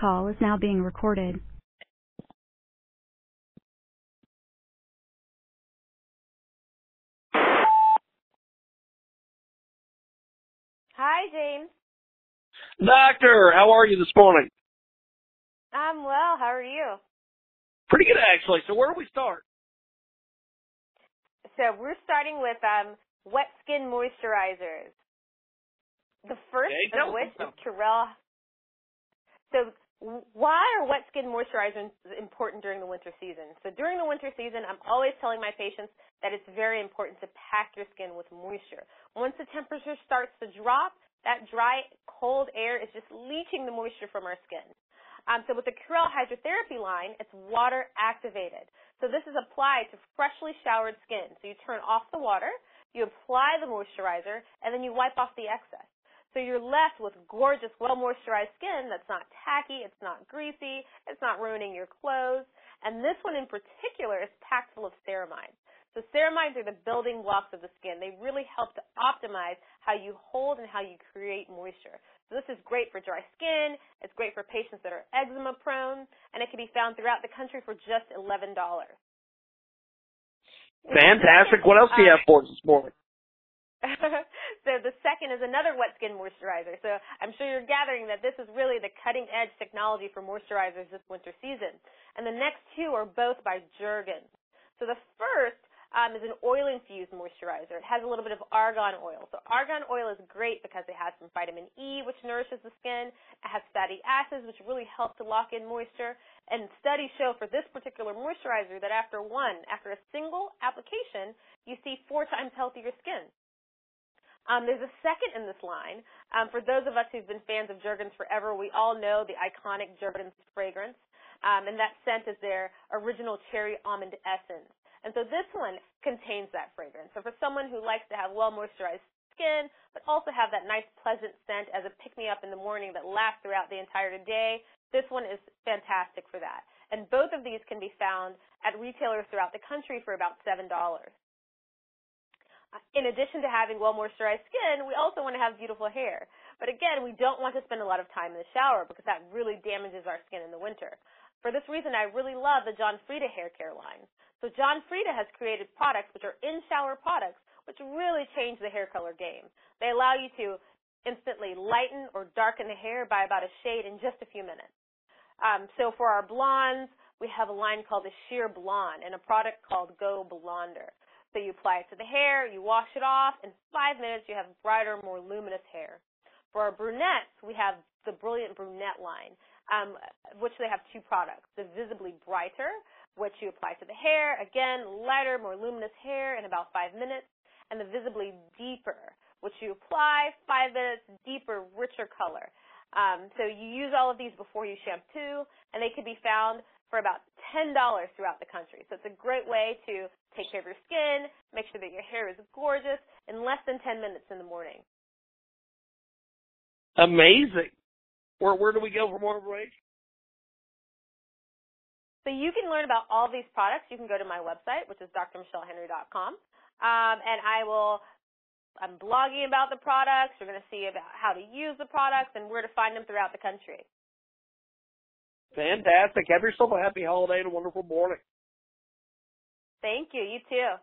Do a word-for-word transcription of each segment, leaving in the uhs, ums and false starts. Call is now being recorded. Hi, James. Doctor, how are you this morning? I'm well. How are you? Pretty good, actually. So where do we start? So we're starting with um, wet skin moisturizers. The first okay, of which is Terrell. So why are wet skin moisturizers important during the winter season? So during the winter season, I'm always telling my patients that it's very important to pack your skin with moisture. Once the temperature starts to drop, that dry, cold air is just leaching the moisture from our skin. Um, so with the Curel hydrotherapy line, it's water activated. So this is applied to freshly showered skin. So you turn off the water, you apply the moisturizer, and then you wipe off the excess. So you're left with gorgeous, well-moisturized skin that's not tacky, it's not greasy, it's not ruining your clothes. And this one in particular is packed full of ceramides. So ceramides are the building blocks of the skin. They really help to optimize how you hold and how you create moisture. So this is great for dry skin. It's great for patients that are eczema prone, and it can be found throughout the country for just eleven dollars. Fantastic. What else do you have for us this morning? So the second is another wet skin moisturizer. So I'm sure you're gathering that this is really the cutting-edge technology for moisturizers this winter season. And the next two are both by Jergens. So the first Um, is an oil-infused moisturizer. It has a little bit of argan oil. So argan oil is great because it has some vitamin E, which nourishes the skin. It has fatty acids, which really help to lock in moisture. And studies show for this particular moisturizer that after one, after a single application, you see four times healthier skin. Um, there's a second in this line. Um, for those of us who've been fans of Jergens forever, we all know the iconic Jergens fragrance. Um, and that scent is their original cherry almond essence. And so this one contains that fragrance. So for someone who likes to have well-moisturized skin, but also have that nice, pleasant scent as a pick-me-up in the morning that lasts throughout the entire day, this one is fantastic for that. And both of these can be found at retailers throughout the country for about seven dollars. In addition to having well-moisturized skin, we also want to have beautiful hair. But again, we don't want to spend a lot of time in the shower because that really damages our skin in the winter. For this reason, I really love the John Frieda hair care line. So John Frieda has created products which are in-shower products which really change the hair color game. They allow you to instantly lighten or darken the hair by about a shade in just a few minutes. Um, so for our blondes, we have a line called the Sheer Blonde and a product called Go Blonder. So you apply it to the hair, you wash it off, in five minutes you have brighter, more luminous hair. For our brunettes, we have the Brilliant Brunette line. Um, which they have two products, the Visibly Brighter, which you apply to the hair, again, lighter, more luminous hair in about five minutes, and the Visibly Deeper, which you apply five minutes, deeper, richer color. Um, so you use all of these before you shampoo, and they can be found for about ten dollars throughout the country. So it's a great way to take care of your skin, make sure that your hair is gorgeous in less than ten minutes in the morning. Amazing. Where, where do we go for more information? So you can learn about all these products. You can go to my website, which is D R michelle henry dot com, um, and I will, I'm blogging about the products. You're going to see about how to use the products and where to find them throughout the country. Fantastic. Have yourself a happy holiday and a wonderful morning. Thank you. You too.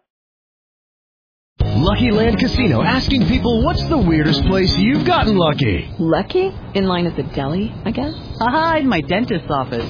Lucky Land Casino, asking people, what's the weirdest place you've gotten lucky? Lucky? In line at the deli, I guess? Aha, in my dentist's office.